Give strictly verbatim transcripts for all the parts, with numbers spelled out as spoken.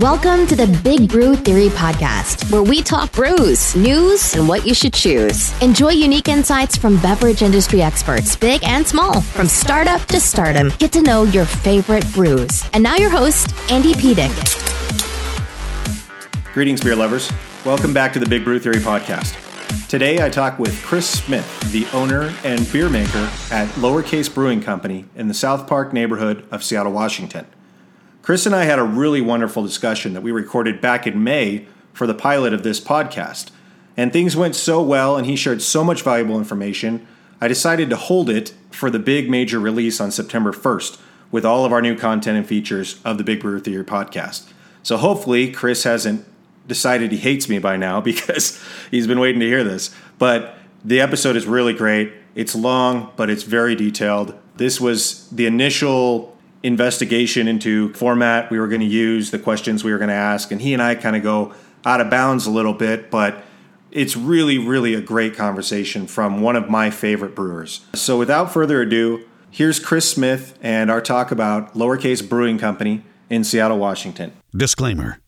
Welcome to the Big Brew Theory Podcast, where we talk brews, news, and what you should choose. Enjoy unique insights from beverage industry experts, big and small, from startup to stardom. Get to know your favorite brews. And now your host, Andy Petek. Greetings, beer lovers. Welcome back to the Big Brew Theory Podcast. Today, I talk with Chris Smith, the owner and beer maker at Lower Case Brewing Company in the South Park neighborhood of Seattle, Washington. Chris and I had a really wonderful discussion that we recorded back in May for the pilot of this podcast. And things went so well, and he shared so much valuable information, I decided to hold it for the big major release on September first with all of our new content and features of the Big Brew Theory Podcast. So hopefully Chris hasn't decided he hates me by now because he's been waiting to hear this. But the episode is really great. It's long, but it's very detailed. This was the initial investigation into format we were going to use, the questions we were going to ask, and he and I kind of go out of bounds a little bit, but it's really, really a great conversation from one of my favorite brewers. So without further ado, here's Chris Smith and our talk about Lower Case Brewing Company in Seattle, Washington. Disclaimer.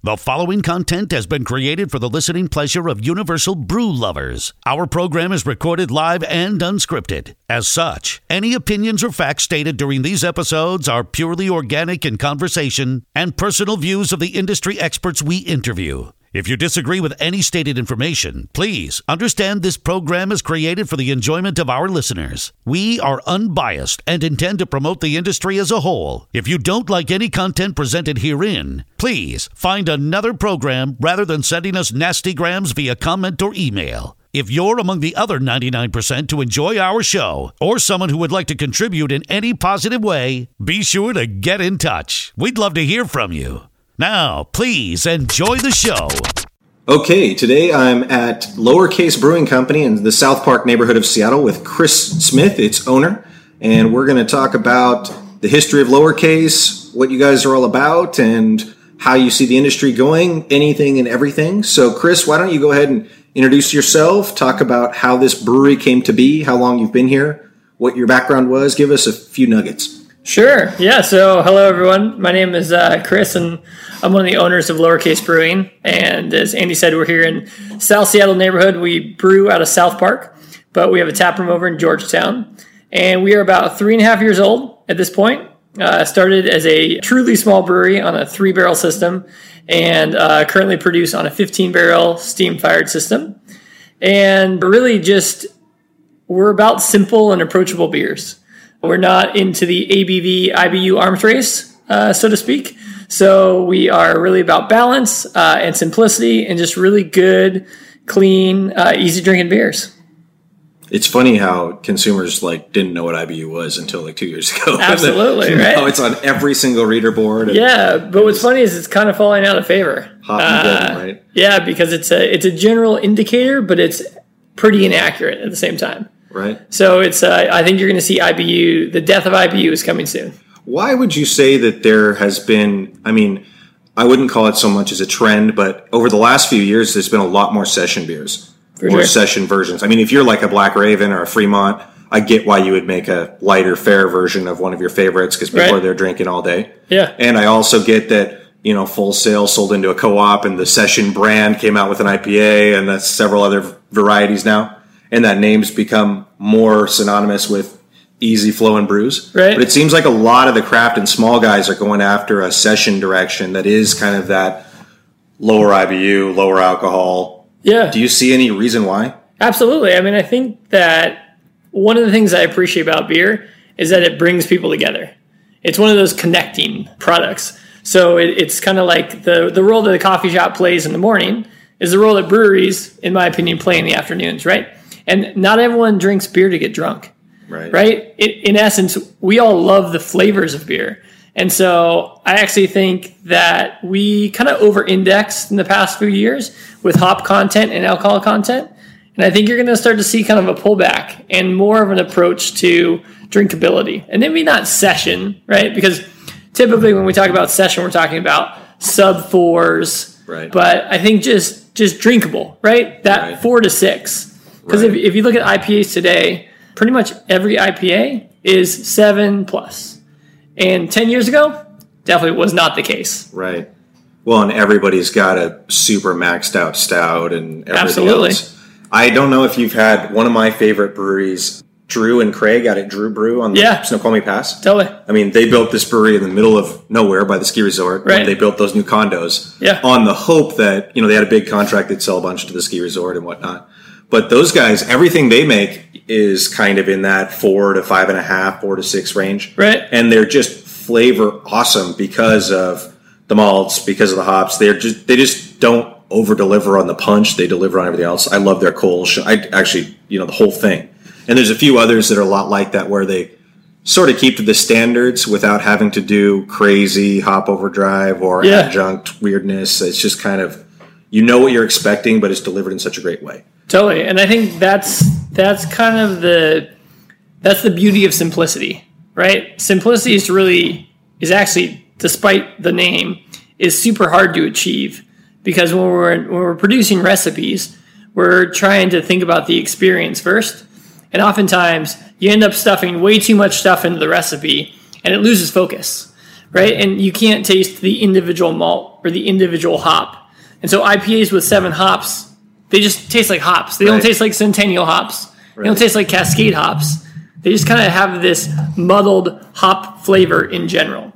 The following content has been created for the listening pleasure of universal brew lovers. Our program is recorded live and unscripted. As such, any opinions or facts stated during these episodes are purely organic in conversation and personal views of the industry experts we interview. If you disagree with any stated information, please understand this program is created for the enjoyment of our listeners. We are unbiased and intend to promote the industry as a whole. If you don't like any content presented herein, please find another program rather than sending us nasty grams via comment or email. If you're among the other ninety-nine percent to enjoy our show, or someone who would like to contribute in any positive way, be sure to get in touch. We'd love to hear from you. Now, please enjoy the show. Okay, today I'm at Lower Case Brewing Company in the South Park neighborhood of Seattle with Chris Smith, its owner, and we're going to talk about the history of Lower Case, what you guys are all about, and how you see the industry going, anything and everything. So, Chris, why don't you go ahead and introduce yourself, talk about how this brewery came to be, how long you've been here, what your background was, give us a few nuggets. Sure. Yeah. So hello, everyone. My name is uh, Chris, and I'm one of the owners of Lower Case Brewing. And as Andy said, we're here in South Seattle neighborhood. We brew out of South Park, but we have a tap room over in Georgetown. And we are about three and a half years old at this point. Uh, started as a truly small brewery on a three-barrel system and uh, currently produce on a fifteen-barrel steam-fired system. And really just we're about simple and approachable beers. We're not into the A B V, I B U arms race, uh, so to speak. So we are really about balance uh, and simplicity and just really good, clean, uh, easy drinking beers. It's funny how consumers like didn't know what I B U was until like two years ago. Absolutely, then, right? Now it's on every single reader board. And, yeah, but what's funny is it's kind of falling out of favor. Hot and uh, golden, right? Yeah, because it's a it's a general indicator, but it's pretty inaccurate at the same time. Right. So it's. Uh, I think you're going to see I B U. The death of I B U is coming soon. Why would you say that there has been? I mean, I wouldn't call it so much as a trend, but over the last few years, there's been a lot more session beers, For more sure. session versions. I mean, if you're like a Black Raven or a Fremont, I get why you would make a lighter, fair version of one of your favorites because people right. are there drinking all day. Yeah. And I also get that. You know, Full Sail sold into a co-op, and the session brand came out with an I P A, and that's several other varieties now. And that name's become more synonymous with easy flowing brews. Right. But it seems like a lot of the craft and small guys are going after a session direction that is kind of that lower I B U, lower alcohol. Yeah. Do you see any reason why? Absolutely. I mean, I think that one of the things I appreciate about beer is that it brings people together. It's one of those connecting products. So it, it's kind of like the, the role that the coffee shop plays in the morning is the role that breweries, in my opinion, play in the afternoons, right? And not everyone drinks beer to get drunk, right? right? It, in essence, we all love the flavors of beer. And so I actually think that we kind of over-indexed in the past few years with hop content and alcohol content. And I think you're going to start to see kind of a pullback and more of an approach to drinkability. And maybe not session, right? Because typically when we talk about session, we're talking about sub fours. Right. But I think just, just drinkable, right? That right. four to six. Because right. if, if you look at I P As today, pretty much every I P A is seven plus. And ten years ago, definitely was not the case. Right. Well, and everybody's got a super maxed out stout and everything Absolutely. Else. I don't know if you've had one of my favorite breweries, Drew and Craig out at Drew Brew on the yeah. Snoqualmie Pass. Totally. I mean, they built this brewery in the middle of nowhere by the ski resort. Right. And they built those new condos yeah. on the hope that, you know, they had a big contract, they'd sell a bunch to the ski resort and whatnot. But those guys, everything they make is kind of in that four to five and a half, four to six range. Right. And they're just flavor awesome because of the malts, because of the hops. They're just, they just don't over deliver on the punch. They deliver on everything else. I love their Kölsch. I actually, you know, the whole thing. And there's a few others that are a lot like that where they sort of keep to the standards without having to do crazy hop overdrive or yeah. adjunct weirdness. It's just kind of, you know what you're expecting, but it's delivered in such a great way. Totally. And I think that's, that's kind of the, that's the beauty of simplicity, right? Simplicity is really, is actually, despite the name, is super hard to achieve because when we're, when we're producing recipes, we're trying to think about the experience first. And oftentimes you end up stuffing way too much stuff into the recipe and it loses focus, right? And you can't taste the individual malt or the individual hop. And so I P As with seven hops, they just taste like hops. They right. don't taste like Centennial hops. Right. They don't taste like Cascade hops. They just kind of have this muddled hop flavor in general.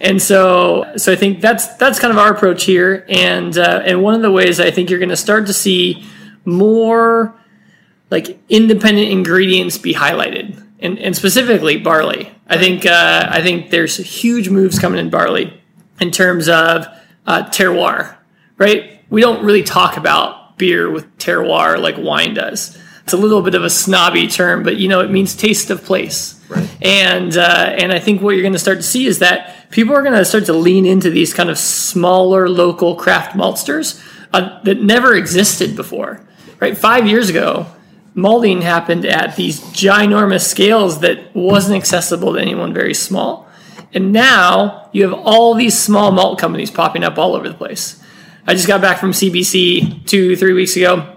And so so I think that's that's kind of our approach here. And uh, and one of the ways I think you're going to start to see more like independent ingredients be highlighted, and, and specifically barley. I think uh, I think there's huge moves coming in barley in terms of uh, terroir, right? We don't really talk about beer with terroir like wine does. It's a little bit of a snobby term, but you know it means taste of place. Right. And uh, and I think what you're going to start to see is that people are going to start to lean into these kind of smaller local craft maltsters uh, that never existed before. Right, five years ago, malting happened at these ginormous scales that wasn't accessible to anyone very small, and now you have all these small malt companies popping up all over the place. I just got back from C B C two, three weeks ago.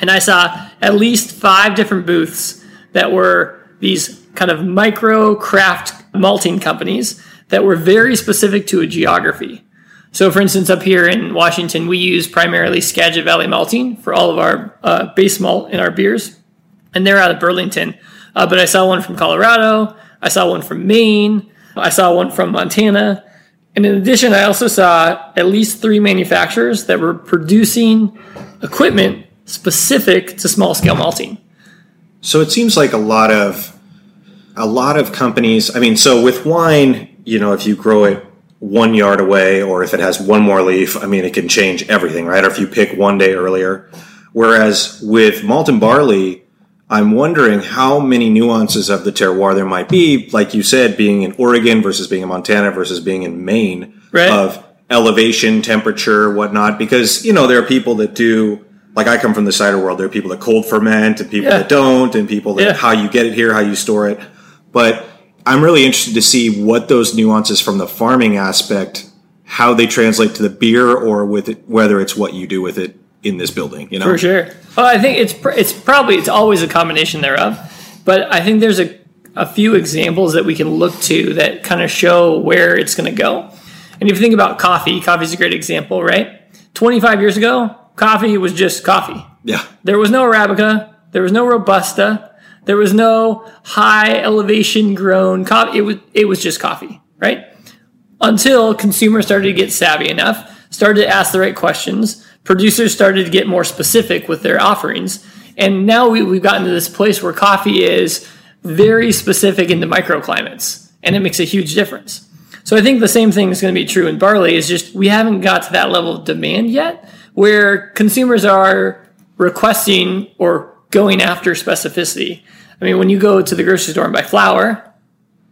And I saw at least five different booths that were these kind of micro craft malting companies that were very specific to a geography. So, for instance, up here in Washington, we use primarily Skagit Valley Malting for all of our uh, base malt in our beers. And they're out of Burlington. Uh, but I saw one from Colorado. I saw one from Maine. I saw one from Montana. And in addition, I also saw at least three manufacturers that were producing equipment specific to small-scale malting. So it seems like a lot of a lot of companies, I mean, so with wine, you know, if you grow it one yard away or if it has one more leaf, I mean, it can change everything, right? Or if you pick one day earlier. Whereas with malt and barley, I'm wondering how many nuances of the terroir there might be, like you said, being in Oregon versus being in Montana versus being in Maine, right. Of elevation, temperature, whatnot, because, you know, there are people that do... Like I come from the cider world, there are people that cold ferment and people yeah. that don't and people that yeah. how you get it here, how you store it. But I'm really interested to see what those nuances from the farming aspect, how they translate to the beer or with it, whether it's what you do with it in this building, you know? For sure. Well, I think it's it's probably, it's always a combination thereof. But I think there's a, a few examples that we can look to that kind of show where it's going to go. And if you think about coffee, coffee is a great example, right? twenty-five years ago, coffee was just coffee. Yeah. There was no Arabica. There was no Robusta. There was no high elevation grown coffee. It was, it was just coffee, right? Until consumers started to get savvy enough, started to ask the right questions. Producers started to get more specific with their offerings. And now we, we've gotten to this place where coffee is very specific into microclimates, and it makes a huge difference. So I think the same thing is going to be true in barley. Is just we haven't got to that level of demand yet, where consumers are requesting or going after specificity. I mean, when you go to the grocery store and buy flour,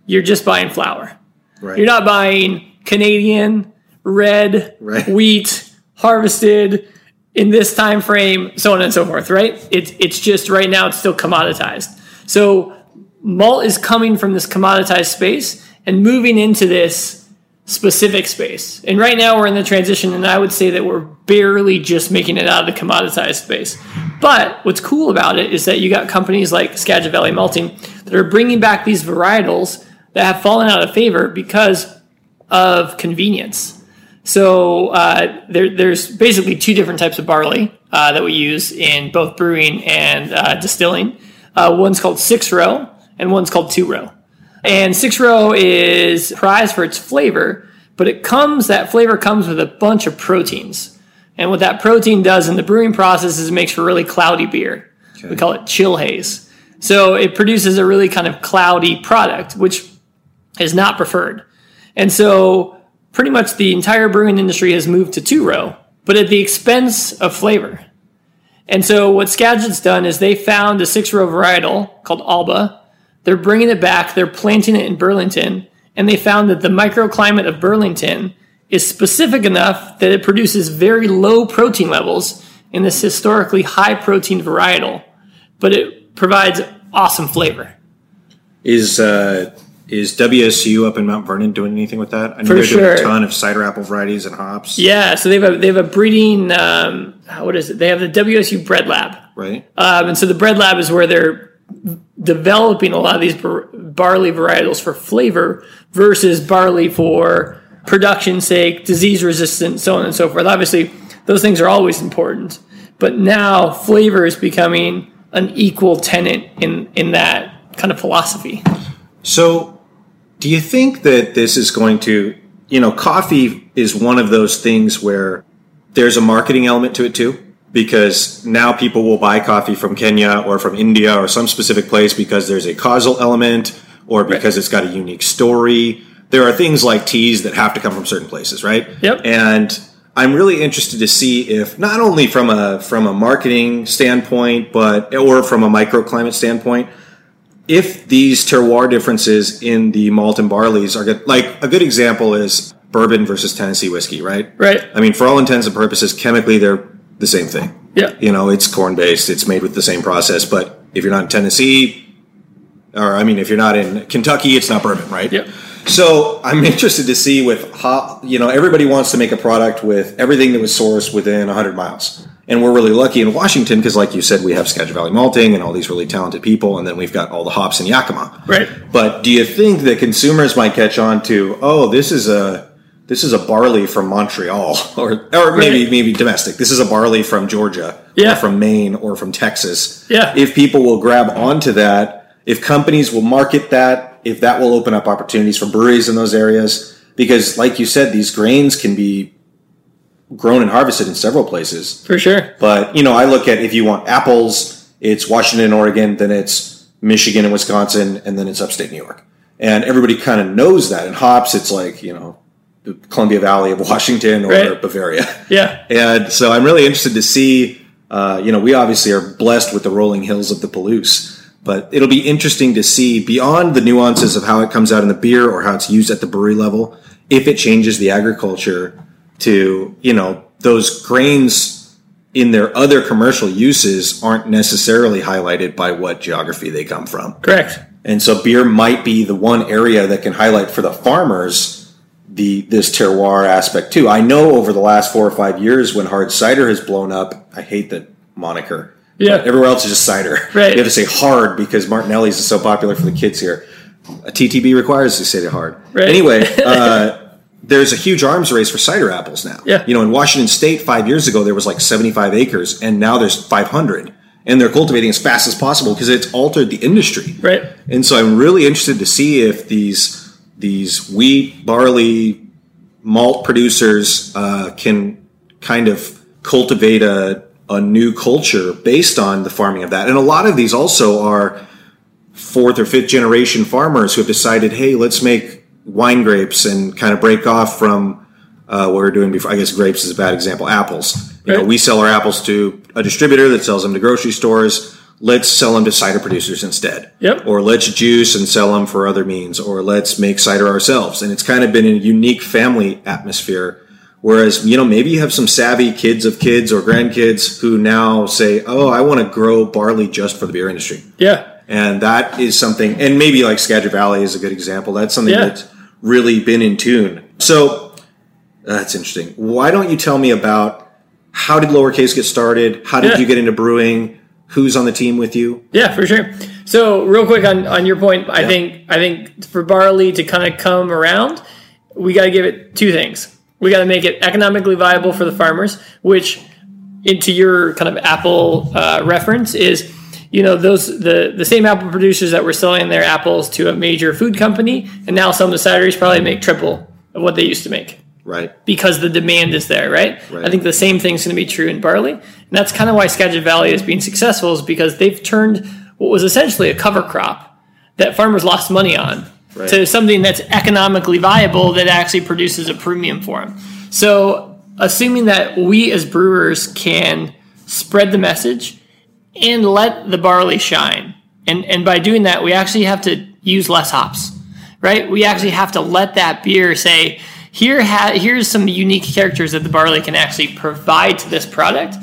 you're just buying flour. Right. You're not buying Canadian, red, right. wheat, harvested in this time frame, so on and so forth, right? It's it's just right now it's still commoditized. So malt is coming from this commoditized space and moving into this specific space. And right now we're in the transition, and I would say that we're barely just making it out of the commoditized space. But what's cool about it is that you got companies like Skagit Valley Malting that are bringing back these varietals that have fallen out of favor because of convenience. So uh, there, there's basically two different types of barley uh, that we use in both brewing and uh, distilling. Uh, one's called six-row, and one's called two-row. And six-row is prized for its flavor, but it comes that flavor comes with a bunch of proteins. And what that protein does in the brewing process is it makes for really cloudy beer. Okay. We call it chill haze. So it produces a really kind of cloudy product, which is not preferred. And so pretty much the entire brewing industry has moved to two-row, but at the expense of flavor. And so what Skagit's done is they found a six-row varietal called Alba. They're bringing it back. They're planting it in Burlington. And they found that the microclimate of Burlington is specific enough that it produces very low protein levels in this historically high-protein varietal. But it provides awesome flavor. Is... uh Is W S U up in Mount Vernon doing anything with that? I know For they're sure. doing a ton of cider apple varieties and hops. Yeah, so they have a, they have a breeding, um, what is it? They have the W S U Bread Lab. Right. Um, and so the Bread Lab is where they're developing a lot of these bar- barley varietals for flavor versus barley for production's sake, disease resistance, so on and so forth. Obviously, those things are always important. But now flavor is becoming an equal tenant in, in that kind of philosophy. So... do you think that this is going to, you know, coffee is one of those things where there's a marketing element to it too, because now people will buy coffee from Kenya or from India or some specific place because there's a causal element or because right. it's got a unique story. There are things like teas that have to come from certain places, right? Yep. And I'm really interested to see if not only from a from a marketing standpoint, but or from a microclimate standpoint, if these terroir differences in the malt and barleys are good, like a good example is bourbon versus Tennessee whiskey, right? Right. I mean, for all intents and purposes, chemically, they're the same thing. Yeah. You know, it's corn-based. It's made with the same process. But if you're not in Tennessee, or I mean, if you're not in Kentucky, it's not bourbon, right? Yeah. So I'm interested to see with hop, you know, everybody wants to make a product with everything that was sourced within one hundred miles. And we're really lucky in Washington because, like you said, we have Skagit Valley Malting and all these really talented people, and then we've got all the hops in Yakima. Right. But do you think that consumers might catch on to, oh, this is a this is a barley from Montreal, or or maybe right. maybe domestic. This is a barley from Georgia, yeah. or from Maine, or from Texas. Yeah. If people will grab onto that, if companies will market that, if that will open up opportunities for breweries in those areas, because, like you said, these grains can be grown and harvested in several places. For sure. But, you know, I look at if you want apples, it's Washington and Oregon, then it's Michigan and Wisconsin, and then it's upstate New York. And everybody kind of knows that. In hops, it's like, you know, the Columbia Valley of Washington or right. Bavaria. Yeah. And so I'm really interested to see, uh, you know, we obviously are blessed with the rolling hills of the Palouse, but it'll be interesting to see beyond the nuances of how it comes out in the beer or how it's used at the brewery level, if it changes the agriculture to, you know, those grains in their other commercial uses aren't necessarily highlighted by what geography they come from. Correct. And so beer might be the one area that can highlight for the farmers the this terroir aspect too. I know over the last four or five years when hard cider has blown up, I hate that moniker. Yeah. Everywhere else is just cider. Right. You have to say hard because Martinelli's is so popular for the kids here. A T T B requires you to say hard. Right. Anyway, uh there's a huge arms race for cider apples now. Yeah. You know, in Washington State five years ago, there was like seventy-five acres, and now there's five hundred. And they're cultivating as fast as possible because it's altered the industry. Right. And so I'm really interested to see if these these wheat, barley, malt producers uh, can kind of cultivate a, a new culture based on the farming of that. And a lot of these also are fourth or fifth generation farmers who have decided, hey, let's make wine grapes and kind of break off from uh, what we were doing before. I guess grapes is a bad example. Apples. You right. know, we sell our apples to a distributor that sells them to grocery stores. Let's sell them to cider producers instead. Yep. Or let's juice and sell them for other means. Or let's make cider ourselves. And it's kind of been a unique family atmosphere. Whereas, you know, maybe you have some savvy kids of kids or grandkids who now say, oh, I want to grow barley just for the beer industry. Yeah. And that is something, and maybe like Skagit Valley is a good example. That's something yeah. that's really been in tune. So that's interesting. Why don't you tell me about how did Lower Case get started? How did yeah. you get into brewing? Who's on the team with you? Yeah, for sure. So real quick on, on your point, I yeah. think I think for barley to kind of come around, we got to give it two things. We got to make it economically viable for the farmers, which, into your kind of apple uh, reference, is, you know, those the, the same apple producers that were selling their apples to a major food company, and now some of the cideries probably make triple of what they used to make. Right. Because the demand is there, right? right? I think the same thing's going to be true in barley. And that's kind of why Skagit Valley is being successful, is because they've turned what was essentially a cover crop that farmers lost money on right. to something that's economically viable that actually produces a premium for them. So assuming that we as brewers can spread the message and let the barley shine, and, and by doing that, we actually have to use less hops, right? We actually have to let that beer say, Here, ha- here's some unique characters that the barley can actually provide to this product.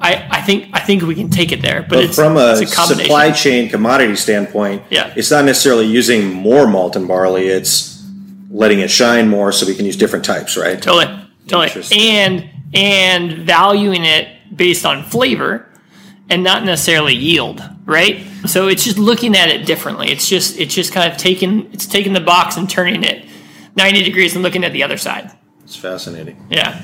I, I think I think we can take it there, but, but it's, from a, it's a supply chain commodity standpoint, yeah. it's not necessarily using more malt and barley. It's letting it shine more, so we can use different types, right? Totally, totally, and and valuing it based on flavor and not necessarily yield, right? So it's just looking at it differently. It's just it's just kind of taking it's taking the box and turning it ninety degrees and looking at the other side. It's fascinating. Yeah.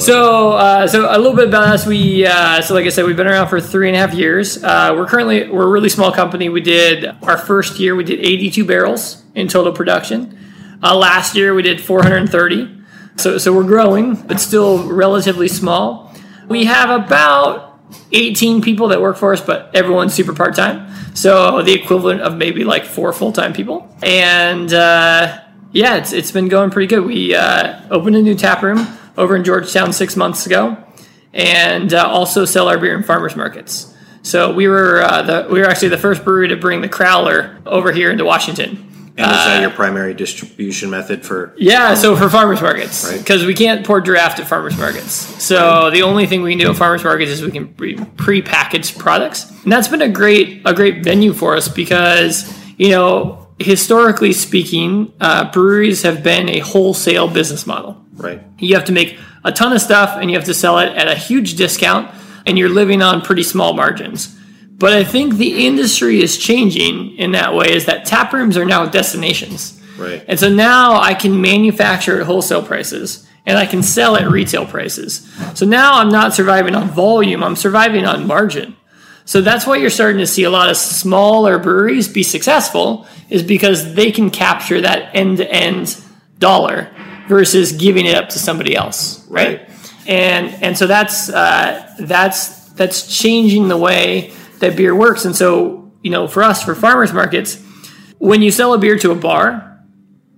So uh, so a little bit about us. We uh, so like I said, we've been around for three and a half years. Uh, we're currently, we're a really small company. We did, our first year, we did eighty-two barrels in total production. Uh, last year, we did four hundred thirty. So, so we're growing, but still relatively small. We have about eighteen people that work for us, but everyone's super part-time. So the equivalent of maybe like four full-time people. And... Uh, Yeah, it's it's been going pretty good. We uh, opened a new tap room over in Georgetown six months ago, and uh, also sell our beer in farmers markets. So we were uh, the we were actually the first brewery to bring the crowler over here into Washington. And uh, is that your primary distribution method for? Yeah, so for farmers markets, because right? we can't pour draft at farmers markets. So the only thing we can do at farmers markets is we can pre-packaged products, and that's been a great a great venue for us because you know. Historically speaking, uh, breweries have been a wholesale business model. Right. You have to make a ton of stuff and you have to sell it at a huge discount, and you're living on pretty small margins. But I think the industry is changing in that way, is that tap rooms are now destinations. Right. And so now I can manufacture at wholesale prices and I can sell at retail prices. So now I'm not surviving on volume, I'm surviving on margin. So that's why you're starting to see a lot of smaller breweries be successful, is because they can capture that end-to-end dollar versus giving it up to somebody else, right? right. And and so that's uh, that's that's changing the way that beer works. And so, you know, for us, for farmers markets, when you sell a beer to a bar,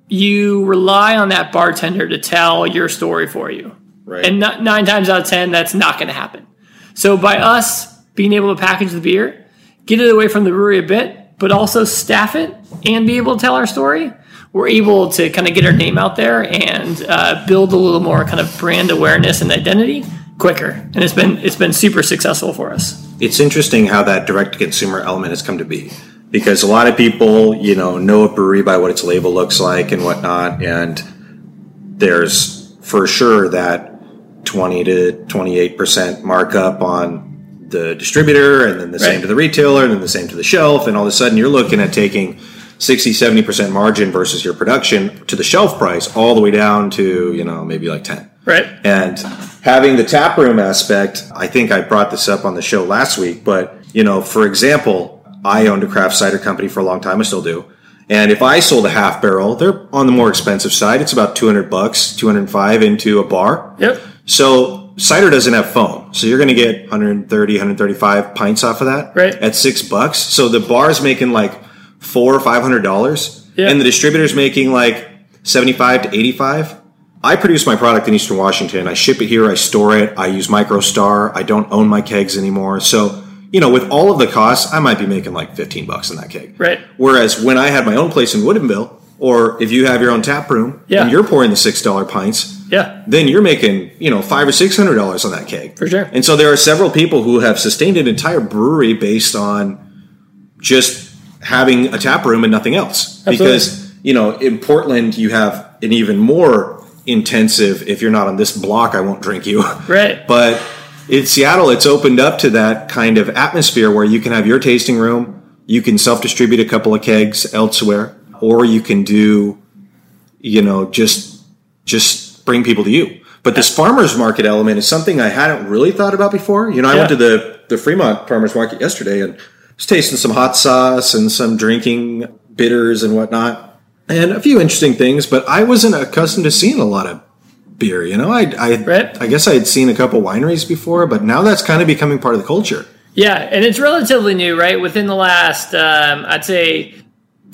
you rely on that bartender to tell your story for you, right? And not, nine times out of ten, that's not going to happen. So by us being able to package the beer, get it away from the brewery a bit, but also staff it and be able to tell our story, we're able to kind of get our name out there and uh, build a little more kind of brand awareness and identity quicker. And it's been it's been super successful for us. It's interesting how that direct-to-consumer element has come to be, because a lot of people, you know, know a brewery by what its label looks like and whatnot, and there's for sure that twenty to twenty-eight percent markup on the distributor, and then the right. same to the retailer, and then the same to the shelf, and all of a sudden you're looking at taking sixty, seventy percent margin versus your production to the shelf price all the way down to, you know, maybe like ten. Right. And having the taproom aspect, I think I brought this up on the show last week, but, you know, for example, I owned a craft cider company for a long time, I still do, and if I sold a half barrel, they're on the more expensive side, it's about two hundred bucks, two hundred five into a bar. Yep. So cider doesn't have foam, so you're going to get one thirty, one thirty-five pints off of that right. at six bucks. So the bar's making like four or five hundred dollars, yeah. and the distributor's making like seventy-five to eighty-five. I produce my product in Eastern Washington. I ship it here. I store it. I use MicroStar. I don't own my kegs anymore, so you know, with all of the costs, I might be making like fifteen bucks on that keg. Right. Whereas when I had my own place in Woodinville, or if you have your own tap room yeah. and you're pouring the six dollar pints. Yeah. Then you're making, you know, five or six hundred dollars on that keg. For sure. And so there are several people who have sustained an entire brewery based on just having a tap room and nothing else. Absolutely. Because, you know, in Portland you have an even more intensive, if you're not on this block, I won't drink you. Right. But in Seattle it's opened up to that kind of atmosphere where you can have your tasting room, you can self distribute a couple of kegs elsewhere, or you can do, you know, just just bring people to you. But this farmer's market element is something I hadn't really thought about before. You know, I yeah. went to the, the Fremont farmer's market yesterday and was tasting some hot sauce and some drinking bitters and whatnot and a few interesting things. But I wasn't accustomed to seeing a lot of beer. You know, I I, right. I guess I had seen a couple wineries before, but now that's kind of becoming part of the culture. Yeah, and it's relatively new, right? Within the last, um, I'd say,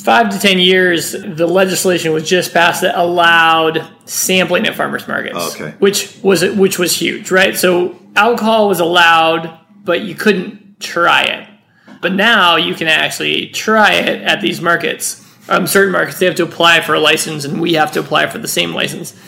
five to ten years, the legislation was just passed that allowed sampling at farmers markets, okay. which was which was huge, right? So alcohol was allowed, but you couldn't try it. But now you can actually try it at these markets. Um, certain markets, they have to apply for a license, and we have to apply for the same license.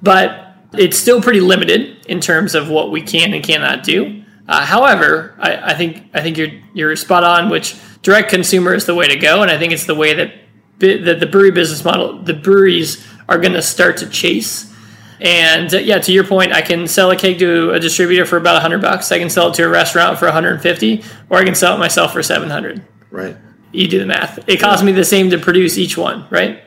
But it's still pretty limited in terms of what we can and cannot do. Uh, however, I, I think I think you're you're spot on, which direct consumer is the way to go, and I think it's the way that bi- that the brewery business model, the breweries are going to start to chase. And uh, yeah, to your point, I can sell a keg to a distributor for about a hundred bucks. I can sell it to a restaurant for one hundred fifty, or I can sell it myself for seven hundred. Right. You do the math. It costs me the same to produce each one, right?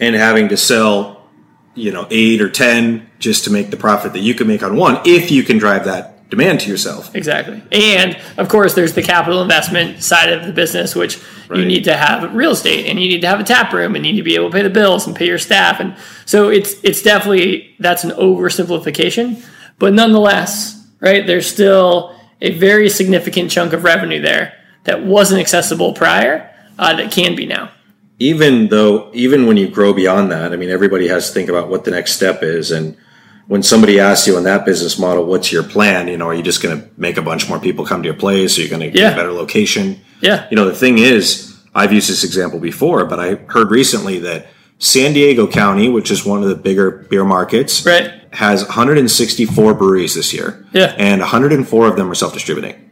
And having to sell, you know, eight or ten just to make the profit that you can make on one, if you can drive that demand to yourself. Exactly. And of course there's the capital investment side of the business, which right. you need to have real estate and you need to have a tap room and you need to be able to pay the bills and pay your staff. And so it's it's definitely, that's an oversimplification, but nonetheless, right, there's still a very significant chunk of revenue there that wasn't accessible prior uh, that can be now. Even though, even when you grow beyond that, I mean, everybody has to think about what the next step is. And when somebody asks you in that business model, what's your plan? You know, are you just going to make a bunch more people come to your place? Are you going to get yeah. a better location? Yeah. You know, the thing is, I've used this example before, but I heard recently that San Diego County, which is one of the bigger beer markets, right. has one hundred sixty-four breweries this year. Yeah. And one hundred four of them are self-distributing.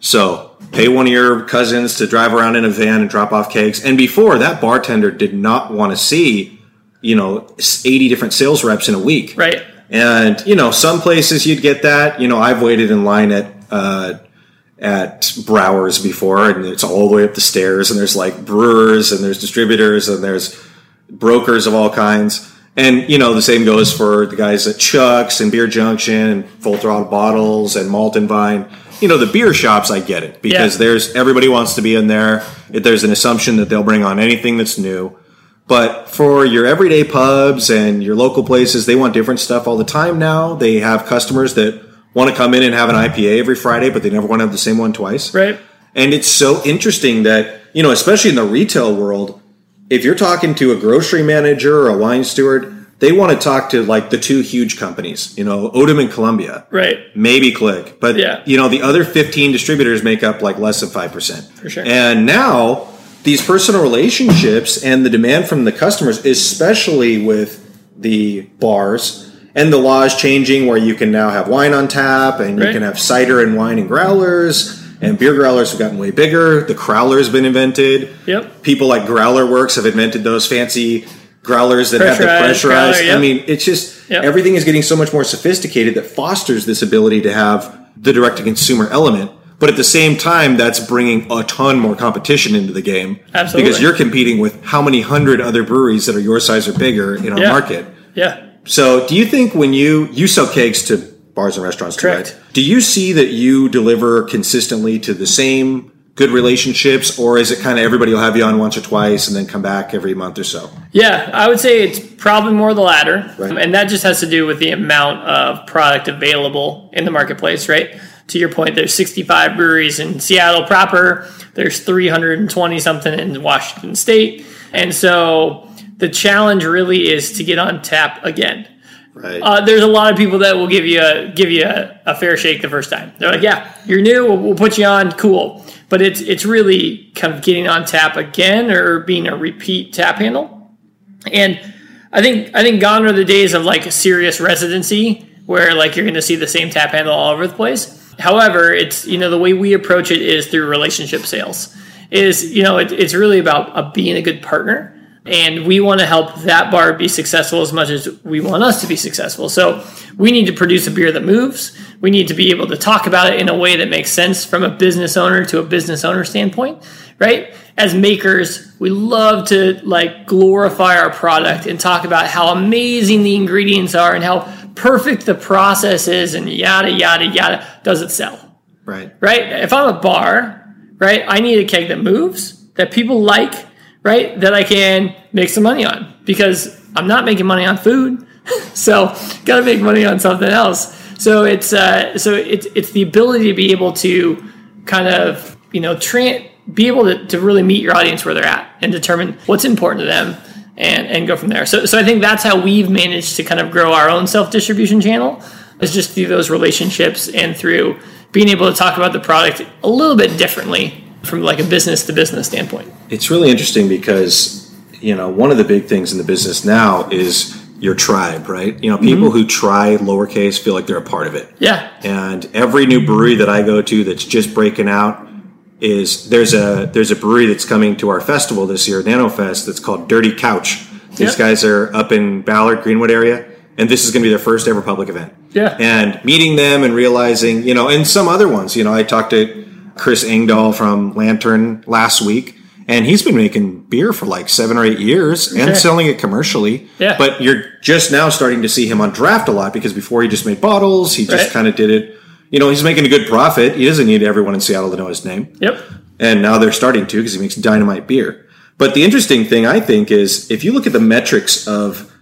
So pay one of your cousins to drive around in a van and drop off kegs. And before, that bartender did not want to see, you know, eighty different sales reps in a week. Right. And, you know, some places you'd get that. You know, I've waited in line at uh, at Browers before, and it's all the way up the stairs, and there's, like, brewers, and there's distributors, and there's brokers of all kinds. And, you know, the same goes for the guys at Chuck's and Beer Junction and Full Throttle Bottles and Malt and Vine. You know, the beer shops, I get it, because yeah. there's everybody wants to be in there. There's an assumption that they'll bring on anything that's new. But for your everyday pubs and your local places, they want different stuff all the time now. They have customers that want to come in and have an I P A every Friday, but they never want to have the same one twice. Right. And it's so interesting that, you know, especially in the retail world, if you're talking to a grocery manager or a wine steward, they want to talk to, like, the two huge companies, you know, Odom and Columbia. Right. Maybe Click. But, yeah. you know, the other fifteen distributors make up, like, less than five percent. For sure. And now these personal relationships and the demand from the customers, especially with the bars and the laws changing where you can now have wine on tap and right. you can have cider and wine and growlers, and beer growlers have gotten way bigger. The growler's been invented. Yep. People like Growler Works have invented those fancy growlers that have the pressurized. Growler, yep. I mean, it's just yep. everything is getting so much more sophisticated that fosters this ability to have the direct-to-consumer element. But at the same time, that's bringing a ton more competition into the game. Absolutely. Because you're competing with how many hundred other breweries that are your size or bigger in our yeah. market. Yeah. So do you think when you, you sell kegs to bars and restaurants, correct? Tonight, do you see that you deliver consistently to the same good relationships, or is it kind of everybody will have you on once or twice and then come back every month or so? Yeah, I would say it's probably more the latter. Right. And that just has to do with the amount of product available in the marketplace, right? To your point, there's sixty-five breweries in Seattle proper. There's three hundred twenty-something in Washington State. And so the challenge really is to get on tap again. Right. Uh, there's a lot of people that will give you a give you a, a fair shake the first time. They're like, yeah, you're new. We'll, we'll put you on. Cool. But it's, it's really kind of getting on tap again or being a repeat tap handle. And I think I think gone are the days of, like, a serious residency where, like, you're going to see the same tap handle all over the place. However, it's, you know, the way we approach it is through relationship sales. Is, you know, it, it's really about uh, being a good partner. And we want to help that bar be successful as much as we want us to be successful. So we need to produce a beer that moves. We need to be able to talk about it in a way that makes sense from a business owner to a business owner standpoint, right? As makers, we love to, like, glorify our product and talk about how amazing the ingredients are and how perfect the process is and yada, yada, yada, does it sell? Right. Right? If I'm a bar, right, I need a keg that moves, that people like, right, that I can make some money on, because I'm not making money on food. So got to make money on something else. So it's uh, so it's it's the ability to be able to kind of, you know, tra- be able to, to really meet your audience where they're at and determine what's important to them and, and go from there. So so I think that's how we've managed to kind of grow our own self-distribution channel, is just through those relationships and through being able to talk about the product a little bit differently from like a business to business standpoint. It's really interesting because, you know, one of the big things in the business now is your tribe, right? You know, people mm-hmm. who try Lower Case feel like they're a part of it. Yeah. And every new brewery that I go to that's just breaking out is there's a there's a brewery that's coming to our festival this year, NanoFest, that's called Dirty Couch. These yep. guys are up in Ballard, Greenwood area, and this is going to be their first ever public event. Yeah. And meeting them and realizing, you know, and some other ones, you know, I talked to Chris Engdahl from Lantern last week, and he's been making beer for like seven or eight years and okay. selling it commercially. Yeah. But you're just now starting to see him on draft a lot, because before he just made bottles. He just right. kind of did it. You know, he's making a good profit. He doesn't need everyone in Seattle to know his name. Yep. And now they're starting to, because he makes dynamite beer. But the interesting thing, I think, is if you look at the metrics of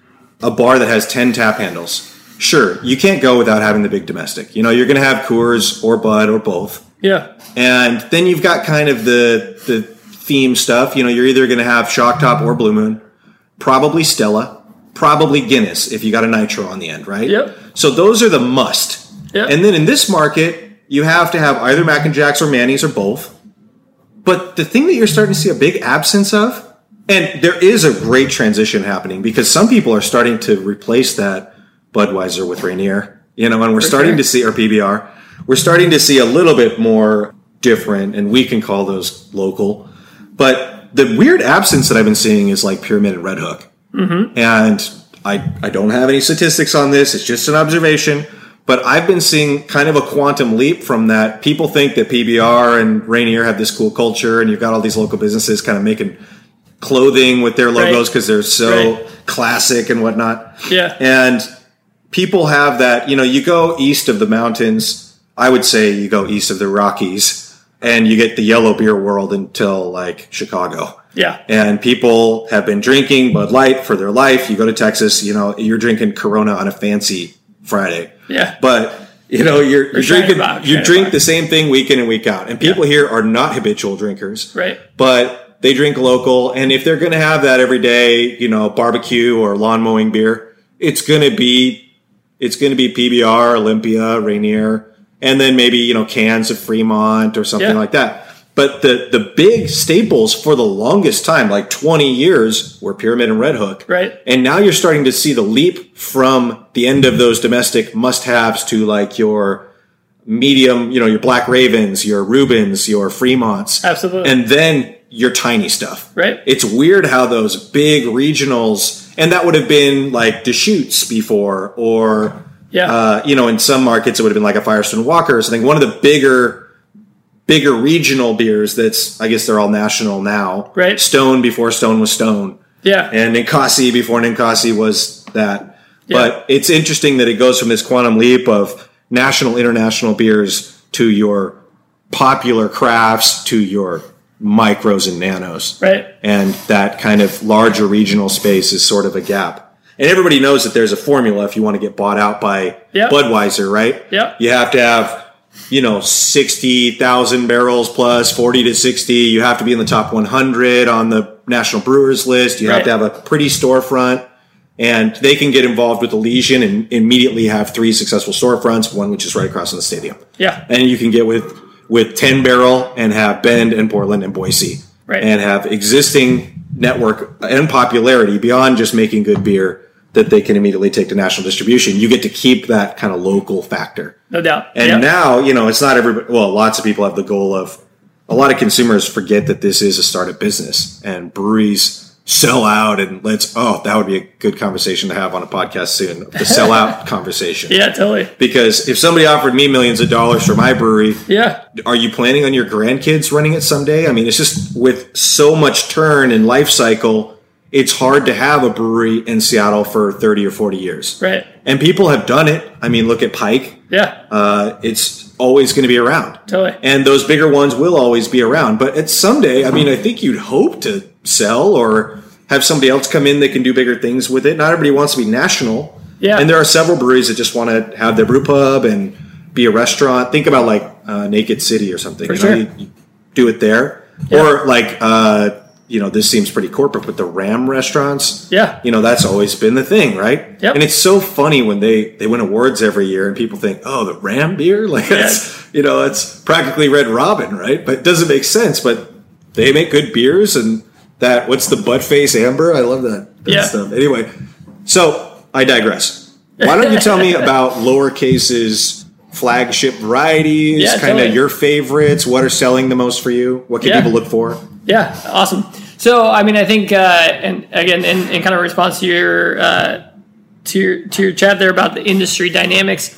a bar that has ten tap handles, sure, you can't go without having the big domestic. You know, you're going to have Coors or Bud or both. Yeah. And then you've got kind of the the... theme stuff. You know, you're either going to have Shock Top or Blue Moon, probably Stella, probably Guinness if you got a nitro on the end, right? Yep. So those are the must. Yep. And then in this market, you have to have either Mac and Jack's or Manny's or both. But the thing that you're starting to see a big absence of, and there is a great transition happening, because some people are starting to replace that Budweiser with Rainier, you know, and we're For starting sure. to see, or P B R, we're starting to see a little bit more different, and we can call those local. But the weird absence that I've been seeing is like Pyramid and Red Hook. Mm-hmm. And I, I don't have any statistics on this. It's just an observation. But I've been seeing kind of a quantum leap from that. People think that P B R and Rainier have this cool culture, and you've got all these local businesses kind of making clothing with their logos because right. they're so right. classic and whatnot. Yeah. And people have that, you know, you go east of the mountains. I would say you go east of the Rockies, and you get the yellow beer world until, like, Chicago. Yeah. And people have been drinking Bud Light for their life. You go to Texas, you know, you're drinking Corona on a fancy Friday. Yeah. But, you know, you're, you're drinking, box, you drink box. the same thing week in and week out. And people yeah. here are not habitual drinkers. Right. But they drink local. And if they're going to have that every day, you know, barbecue or lawn mowing beer, it's going to be, it's going to be P B R, Olympia, Rainier. And then maybe, you know, cans of Fremont or something yeah. like that. But the, the big staples for the longest time, like twenty years, were Pyramid and Red Hook. Right. And now you're starting to see the leap from the end of those domestic must-haves to like your medium, you know, your Black Ravens, your Rubens, your Fremonts. Absolutely. And then your tiny stuff. Right. It's weird how those big regionals, and that would have been like Deschutes before, or... Yeah. Uh, you know, in some markets, it would have been like a Firestone Walker or something. One of the bigger, bigger regional beers that's, I guess they're all national now. Right. Stone before Stone was Stone. Yeah. And Ninkasi before Ninkasi was that. Yeah. But it's interesting that it goes from this quantum leap of national, international beers to your popular crafts to your micros and nanos. Right. And that kind of larger regional space is sort of a gap. And everybody knows that there's a formula if you want to get bought out by yep. Budweiser, right? Yeah. You have to have, you know, sixty thousand barrels plus, forty to sixty. You have to be in the top one hundred on the National Brewers list. You right. have to have a pretty storefront. And they can get involved with Elysian and immediately have three successful storefronts, one which is right across from the stadium. Yeah. And you can get with, with ten barrel and have Bend and Portland and Boise. Right. And have existing... network and popularity beyond just making good beer that they can immediately take to national distribution. You get to keep that kind of local factor. No doubt. And yep. now, you know, it's not everybody. Well, lots of people have the goal of, a lot of consumers forget that this is a startup business and breweries sell out, and let's, oh, that would be a good conversation to have on a podcast soon. The sellout conversation. Yeah, totally. Because if somebody offered me millions of dollars for my brewery, yeah, are you planning on your grandkids running it someday? I mean, it's just with so much turn and life cycle, it's hard to have a brewery in Seattle for thirty or forty years. Right. And people have done it. I mean, look at Pike. Yeah. Uh, it's always going to be around. Totally. And those bigger ones will always be around. But at someday, I mean, I think you'd hope to sell or have somebody else come in that can do bigger things with it. Not everybody wants to be national. Yeah. And there are several breweries that just want to have their brew pub and be a restaurant. Think about like uh, Naked City or something. For you sure. Know, you, you do it there. Yeah. Or like... Uh, you know, this seems pretty corporate, but the Ram restaurants, yeah, you know, that's always been the thing, right? Yep. And it's so funny when they, they win awards every year and people think, oh, the Ram beer? Like, yes. That's, you know, it's practically Red Robin, right? But it doesn't make sense, but they make good beers and that, what's the Buttface Amber? I love that, that yeah. stuff. Anyway, so I digress. Why don't you tell me about Lower Case's flagship varieties, yeah, kind of totally. Your favorites, what are selling the most for you? What can yeah. people look for? Yeah, awesome. So, I mean, I think, uh, and again, in, in kind of response to your, uh, to your to your chat there about the industry dynamics,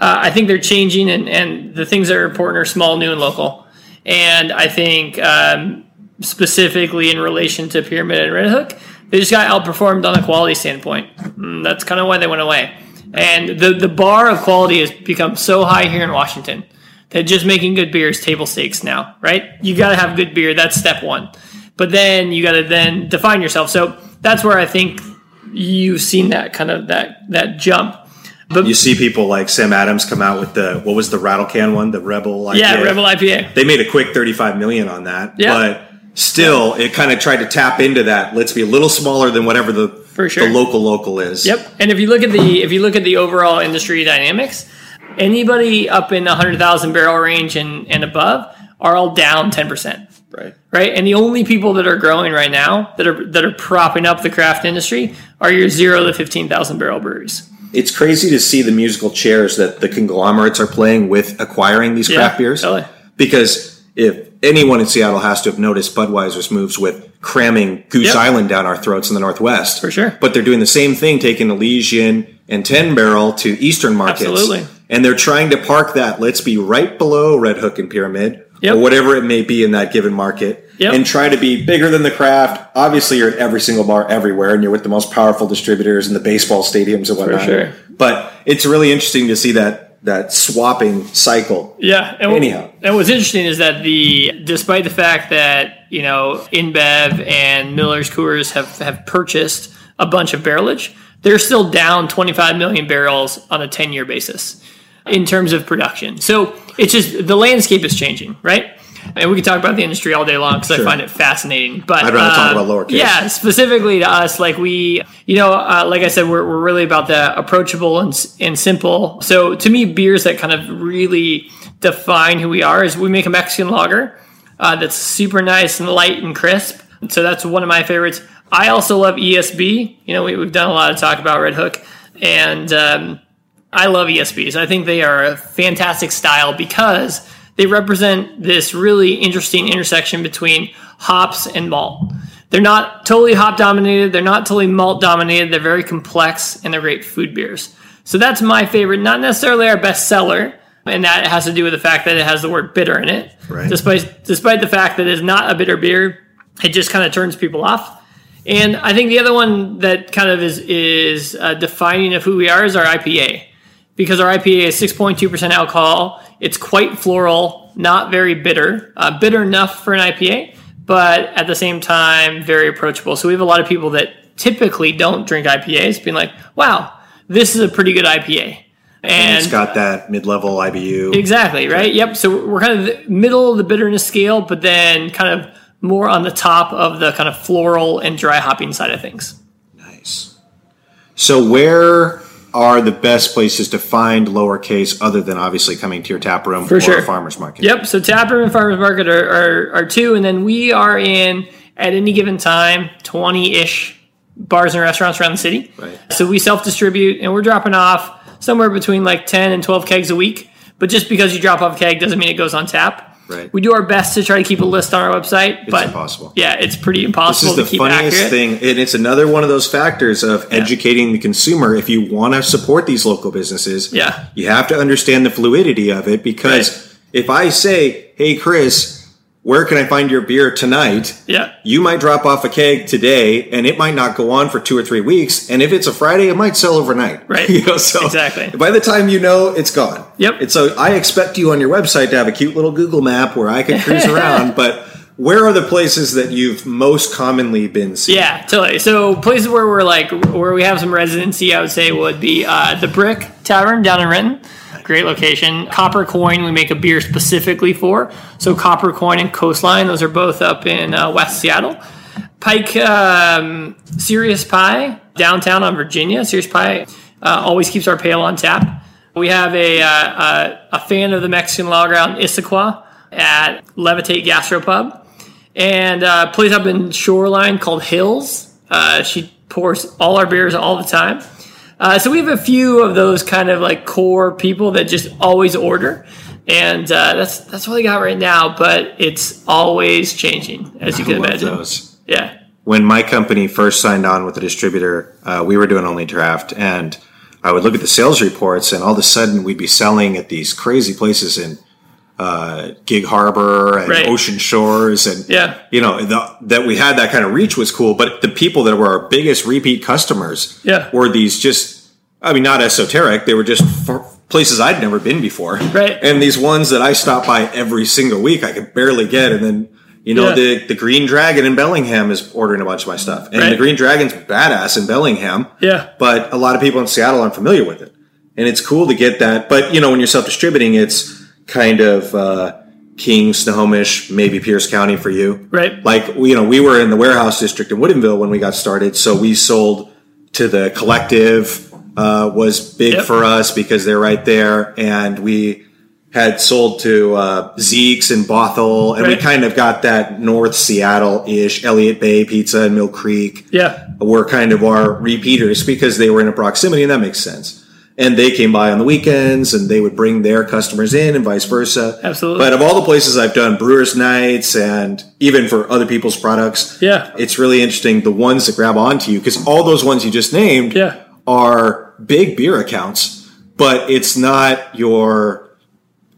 uh, I think they're changing, and, and the things that are important are small, new, and local. And I think um, specifically in relation to Pyramid and Red Hook, they just got outperformed on a quality standpoint. Mm, that's kind of why they went away. And the, the bar of quality has become so high here in Washington that just making good beer is table stakes now, right? You got to have good beer. That's step one. But then you got to then define yourself. So that's where I think you've seen that kind of that that jump. But you see people like Sam Adams come out with the, what was the rattle can one? The Rebel I P A. Yeah, Rebel I P A. They made a quick thirty-five million dollars on that. Yeah. But still, it kind of tried to tap into that. Let's be a little smaller than whatever the, For sure. the local local is. Yep. And if you look at the if you look at the overall industry dynamics, anybody up in the one hundred thousand barrel range and, and above are all down ten percent. Right. Right. And the only people that are growing right now that are that are propping up the craft industry are your zero to fifteen thousand barrel breweries. It's crazy to see the musical chairs that the conglomerates are playing with acquiring these yeah, craft beers. Totally. Because if anyone in Seattle has to have noticed Budweiser's moves with cramming Goose yep. Island down our throats in the Northwest. For sure. But they're doing the same thing, taking Elysian and ten barrel to Eastern markets. Absolutely. And they're trying to park that, let's be right below Red Hook and Pyramid, yep. or whatever it may be in that given market, yep. and try to be bigger than the craft. Obviously, you're at every single bar everywhere, and you're with the most powerful distributors and the baseball stadiums and whatnot. For sure. But it's really interesting to see that that swapping cycle. Yeah. And Anyhow. What, and what's interesting is that the despite the fact that, you know, InBev and Miller's Coors have, have purchased a bunch of barrelage, they're still down twenty-five million barrels on a ten-year basis in terms of production. So it's just the landscape is changing, right? And we can talk about the industry all day long because sure. I find it fascinating. But I'd rather uh, talk about Lower Case. Yeah, specifically to us, like we, you know, uh, like I said, we're we're really about the approachable and and simple. So to me, beers that kind of really define who we are is we make a Mexican lager uh, that's super nice and light and crisp. So that's one of my favorites. I also love E S B. You know, we, we've done a lot of talk about Red Hook, and um, I love E S Bs. I think they are a fantastic style because they represent this really interesting intersection between hops and malt. They're not totally hop dominated. They're not totally malt dominated. They're very complex, and they're great food beers. So that's my favorite, not necessarily our best seller, and that has to do with the fact that it has the word bitter in it. Right. Despite, despite the fact that it's not a bitter beer, it just kind of turns people off. And I think the other one that kind of is is uh, defining of who we are is our I P A, because our I P A is six point two percent alcohol. It's quite floral, not very bitter, uh, bitter enough for an I P A, but at the same time, very approachable. So we have a lot of people that typically don't drink I P As being like, wow, this is a pretty good I P A. And, and it's got that mid-level I B U. Exactly, right? Yep. So we're kind of the middle of the bitterness scale, but then kind of more on the top of the kind of floral and dry hopping side of things. Nice. So where are the best places to find Lower Case other than obviously coming to your tap room For or sure. farmer's market? Yep. So tap room and farmer's market are, are, are two. And then we are in, at any given time, twenty-ish bars and restaurants around the city. Right. So we self-distribute, and we're dropping off somewhere between like ten and twelve kegs a week. But just because you drop off a keg doesn't mean it goes on tap. Right. We do our best to try to keep a list on our website. It's but impossible. Yeah, it's pretty impossible to keep accurate. This is the funniest thing, and it's another one of those factors of yeah. educating the consumer. If you want to support these local businesses, yeah. you have to understand the fluidity of it because right. if I say, hey, Chris, where can I find your beer tonight? Yeah. You might drop off a keg today, and it might not go on for two or three weeks. And if it's a Friday, it might sell overnight. Right. You know, so exactly. By the time you know, it's gone. Yep. And so I expect you on your website to have a cute little Google map where I can cruise around, but... Where are the places that you've most commonly been seen? Yeah, totally. So places where we're like, where we have some residency, I would say would be uh, the Brick Tavern down in Renton. Great location. Copper Coin, we make a beer specifically for. So Copper Coin and Coastline, those are both up in uh, West Seattle. Pike, um, Sirius Pie, downtown on Virginia. Sirius Pie uh, always keeps our pale on tap. We have a, uh, a, a fan of the Mexican lager out in Issaquah at Levitate Gastropub. And a place up in Shoreline called Hills. Uh, she pours all our beers all the time. Uh, so we have a few of those kind of like core people that just always order. And uh, that's that's what I got right now. But it's always changing, as you can I love imagine. Those. Yeah. When my company first signed on with the distributor, uh, we were doing only draft. And I would look at the sales reports, and all of a sudden we'd be selling at these crazy places in uh Gig Harbor and right. Ocean Shores, and yeah. you know the, that we had that kind of reach was cool, but the people that were our biggest repeat customers yeah. were these just I mean not esoteric, they were just f- places I'd never been before, right? And these ones that I stopped by every single week I could barely get. And then you know yeah. the the Green Dragon in Bellingham is ordering a bunch of my stuff, and right. the Green Dragon's badass in Bellingham, yeah but a lot of people in Seattle aren't familiar with it, and it's cool to get that. But you know, when you're self-distributing, it's kind of uh, King, Snohomish, maybe Pierce County for you. Right. Like, you know, we were in the warehouse district in Woodinville when we got started, so we sold to the Collective, uh, was big yep. for us because they're right there. And we had sold to uh, Zeke's and Bothell, and right. we kind of got that North Seattle-ish, Elliott Bay Pizza and Mill Creek yeah. were kind of our repeaters because they were in a proximity, and that makes sense. And they came by on the weekends, and they would bring their customers in and vice versa. Absolutely. But of all the places I've done brewers' nights and even for other people's products, yeah. it's really interesting the ones that grab onto you, because all those ones you just named yeah. are big beer accounts, but it's not your...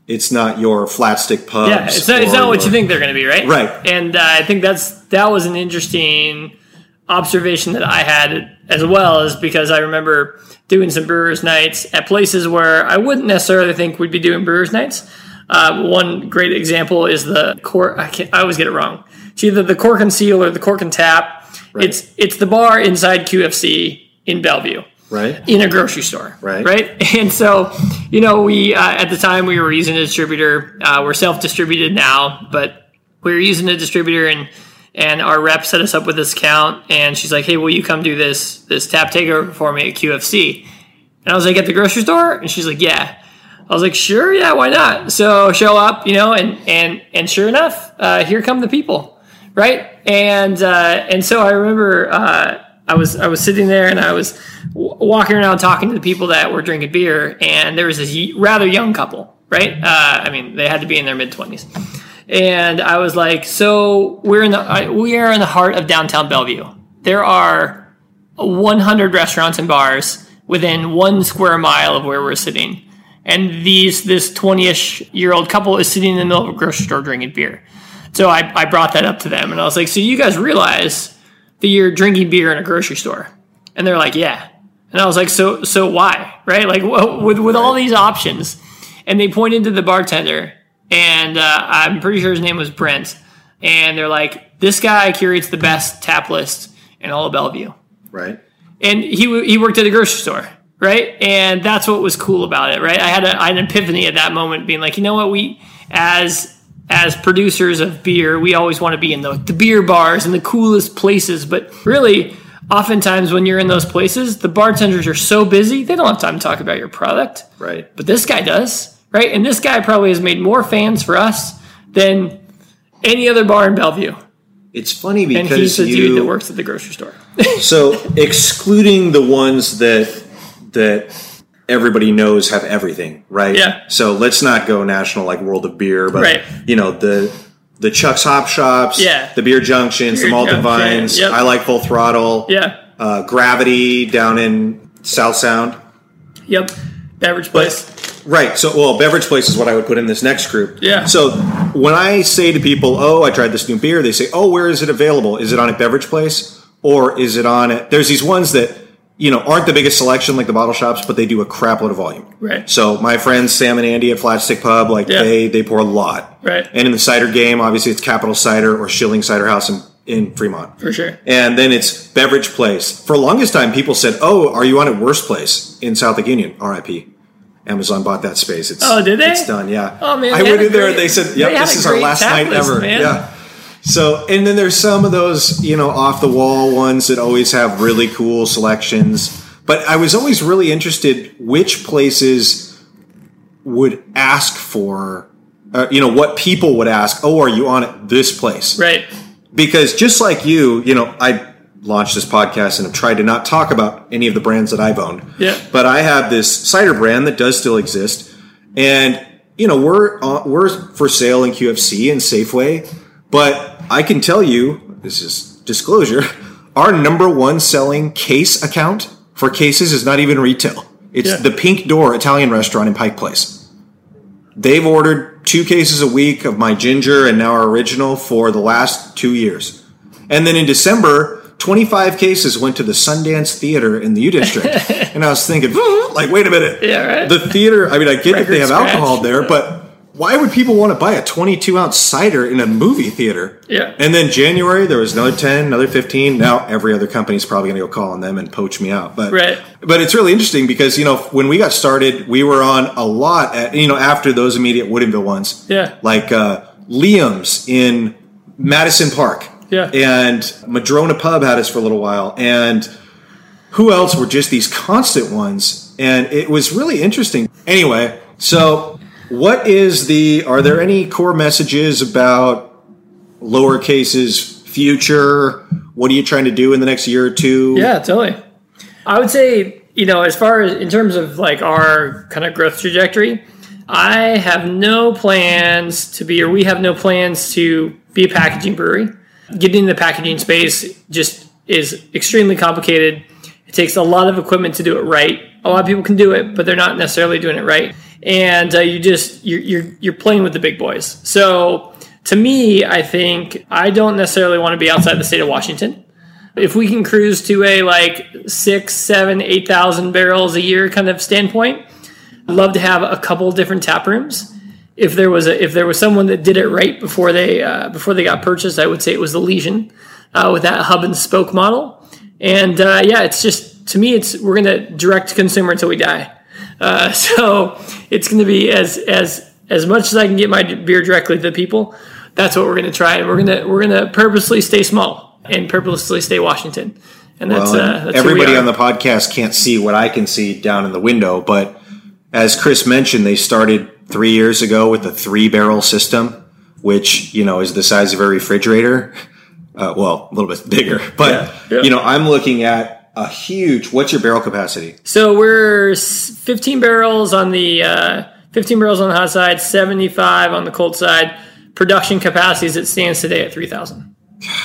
It's not your flat stick pubs. Yeah, it's not, it's not what your, you think they're going to be, right? Right. And uh, I think that's that was an interesting observation that I had as well, is because I remember doing some brewers' nights at places where I wouldn't necessarily think we'd be doing brewers' nights. Uh, one great example is the Cork. I, I always get it wrong. It's either the Cork and Seal or the Cork and Tap. Right. It's it's the bar inside Q F C in Bellevue, right? In a grocery store, right? Right. And so, you know, we uh, at the time we were using a distributor. Uh, we're self-distributed now, but we were using a distributor, and and our rep set us up with this account, and she's like, "Hey, will you come do this this tap takeover for me at Q F C?" And I was like, "At the grocery store?" And she's like, "Yeah." I was like, "Sure, yeah, why not?" So show up, you know, and and and sure enough, uh, here come the people, right? And uh, and so I remember uh, I was I was sitting there, and I was w- walking around talking to the people that were drinking beer, and there was this y- rather young couple, right? Uh, I mean, they had to be in their mid twenties. And I was like, so we're in the we are in the heart of downtown Bellevue. There are one hundred restaurants and bars within one square mile of where we're sitting. And these this twenty-ish-year-old couple is sitting in the middle of a grocery store drinking beer. So I, I brought that up to them. And I was like, so you guys realize that you're drinking beer in a grocery store? And they're like, yeah. And I was like, so so why? Right? Like, with, with all these options. And they pointed to the bartender. And uh, I'm pretty sure his name was Brent. And they're like, this guy curates the best tap list in all of Bellevue. Right. And he w- he worked at a grocery store, right? And that's what was cool about it, right? I had, a, I had an epiphany at that moment, being like, you know what? We, as as producers of beer, we always want to be in the, the beer bars and the coolest places. But really, oftentimes when you're in those places, the bartenders are so busy, they don't have time to talk about your product. Right. But this guy does. Right, and this guy probably has made more fans for us than any other bar in Bellevue. It's funny because and he's the you, dude that works at the grocery store. So, excluding the ones that that everybody knows have everything, right? Yeah. So let's not go national like World of Beer, but right. you know the the Chuck's Hop Shops, yeah. the Beer Junctions, beer the Malt and Vines. Yep. I like Full Throttle. Yeah. Uh, Gravity down in South Sound. Yep. Beverage Place. But, Right. So, well, Beverage Place is what I would put in this next group. Yeah. So when I say to people, oh, I tried this new beer, they say, oh, where is it available? Is it on at Beverage Place? Or is it on at... There's these ones that, you know, aren't the biggest selection like the bottle shops, but they do a crap load of volume. Right. So my friends Sam and Andy at Flatstick Pub, like, yeah. they, they pour a lot. Right. And in the cider game, obviously, it's Capital Cider or Schilling Cider House in, in Fremont. For sure. And then it's Beverage Place. For the longest time, people said, oh, are you on at Worst Place in South Lake Union? R I P Amazon bought that space. It's, oh, did they? It's done, yeah. Oh, man. I went in there and they said, yep, this is our last night ever. Man. Yeah. So, and then there's some of those, you know, off the wall ones that always have really cool selections. But I was always really interested which places would ask for, uh, you know, what people would ask. Oh, are you on at this place? Right. Because just like you, you know, I launched this podcast and have tried to not talk about any of the brands that I've owned. Yeah. But I have this cider brand that does still exist, and you know, we're uh, we're for sale in Q F C and Safeway. But I can tell you, this is disclosure, our number one selling case account for cases is not even retail. It's yeah. the Pink Door Italian restaurant in Pike Place. They've ordered two cases a week of my ginger and now our original for the last two years. And then in December, twenty-five cases went to the Sundance Theater in the U District. And I was thinking, like, wait a minute. Yeah, right. The theater, I mean, I get Record that they have scratch. alcohol there, but... why would people want to buy a twenty-two ounce cider in a movie theater? Yeah. And then January, there was another ten, another fifteen. Now every other company's probably going to go call on them and poach me out. But, right. But it's really interesting because, you know, when we got started, we were on a lot, at, you know, after those immediate Woodinville ones. Yeah. Like uh, Liam's in Madison Park. Yeah. And Madrona Pub had us for a little while. And who else were just these constant ones? And it was really interesting. Anyway, so... What is the, are there any core messages about Lower Case's future? What are you trying to do in the next year or two? Yeah, totally. I would say, you know, as far as in terms of like our kind of growth trajectory, I have no plans to be, or we have no plans to be a packaging brewery. Getting into the packaging space just is extremely complicated. It takes a lot of equipment to do it right. A lot of people can do it, but they're not necessarily doing it right. And uh, you just you're, you're you're playing with the big boys. So to me, I think I don't necessarily want to be outside the state of Washington. If we can cruise to a like six, seven, eight thousand barrels a year kind of standpoint, I'd love to have a couple different tap rooms. If there was a, if there was someone that did it right before they uh, before they got purchased, I would say it was Elysian uh, with that hub and spoke model. And uh, yeah, it's just to me, it's we're gonna direct to consumer until we die. Uh, so it's going to be as, as, as much as I can get my beer directly to the people. That's what we're going to try. And we're going to, we're going to purposely stay small and purposely stay Washington. And that's, well, and uh, that's everybody we on the podcast can't see what I can see down in the window. But as Chris mentioned, they started three years ago with a three barrel system, which, you know, is the size of a refrigerator. Uh, well, a little bit bigger, but yeah, yeah. you know, I'm looking at, a huge, what's your barrel capacity? So we're fifteen barrels on the uh, fifteen barrels on the hot side, seventy-five on the cold side. Production capacity as it stands today at three thousand.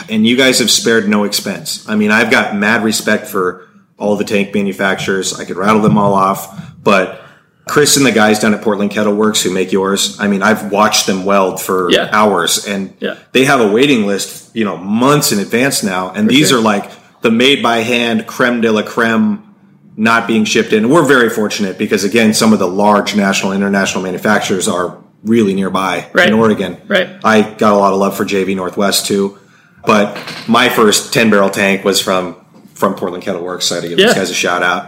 And you guys have spared no expense. I mean, I've got mad respect for all the tank manufacturers. I could rattle them all off. But Chris and the guys down at Portland Kettleworks who make yours, I mean, I've watched them weld for yeah. hours. And yeah. they have a waiting list, you know, months in advance now. And for these sure. are like... the made by hand creme de la creme not being shipped in. We're very fortunate because, again, some of the large national and international manufacturers are really nearby right. in Oregon. Right. I got a lot of love for J V Northwest, too. But my first ten-barrel tank was from, from Portland Kettle Works, so I had to give yeah. these guys a shout-out.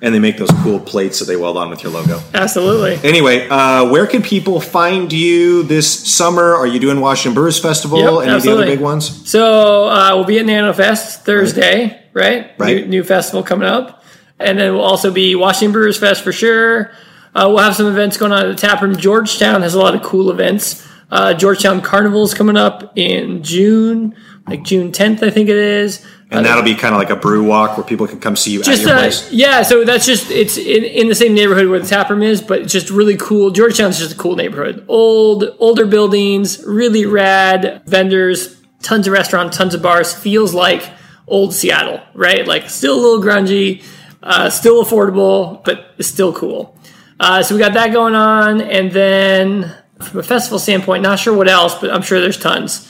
And they make those cool plates that they weld on with your logo. Absolutely. Anyway, uh, where can people find you this summer? Are you doing Washington Brewers Festival? Yep, Any absolutely. of the other big ones? So uh, we'll be at NanoFest Thursday, right? Right. right. New, new festival coming up. And then we'll also be Washington Brewers Fest for sure. Uh, we'll have some events going on at the taproom. Georgetown has a lot of cool events. Uh, Georgetown Carnival is coming up in June, like June tenth, I think it is. And that'll be kind of like a brew walk where people can come see you just, at your uh, place. Yeah, so that's just, it's in, in the same neighborhood where the taproom is, but it's just really cool. Georgetown's just a cool neighborhood. Old, older buildings, really rad vendors, tons of restaurants, tons of bars. Feels like old Seattle, right? Like still a little grungy, uh, still affordable, but still cool. Uh, so we got that going on. And then from a festival standpoint, not sure what else, but I'm sure there's tons.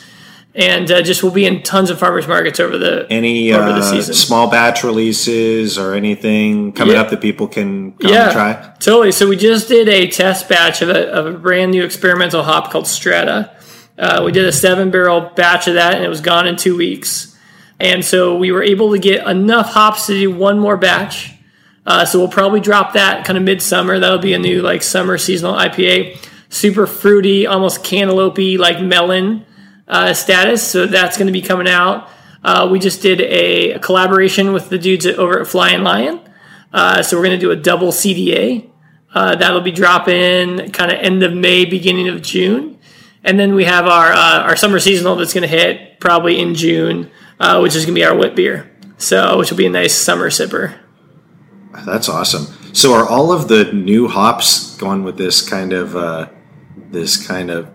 And uh, just we'll be in tons of farmers markets over the any over the season. Uh, small batch releases or anything coming yeah. up that people can come yeah, and try? Totally. So we just did a test batch of a, of a brand new experimental hop called Strata. Uh, we did a seven barrel batch of that, and it was gone in two weeks. And so we were able to get enough hops to do one more batch. Uh, so we'll probably drop that kind of midsummer. That'll be a new like summer seasonal I P A, super fruity, almost cantaloupe, like melon. Uh, status, so that's going to be coming out. Uh, we just did a, a collaboration with the dudes at, over at Flying Lion, uh, so we're going to do a double C D A. Uh, that'll be dropping kind of end of May, beginning of June, and then we have our uh, our summer seasonal that's going to hit probably in June, uh, which is going to be our wit beer, so which will be a nice summer sipper. That's awesome. So are all of the new hops going with this kind of uh, this kind of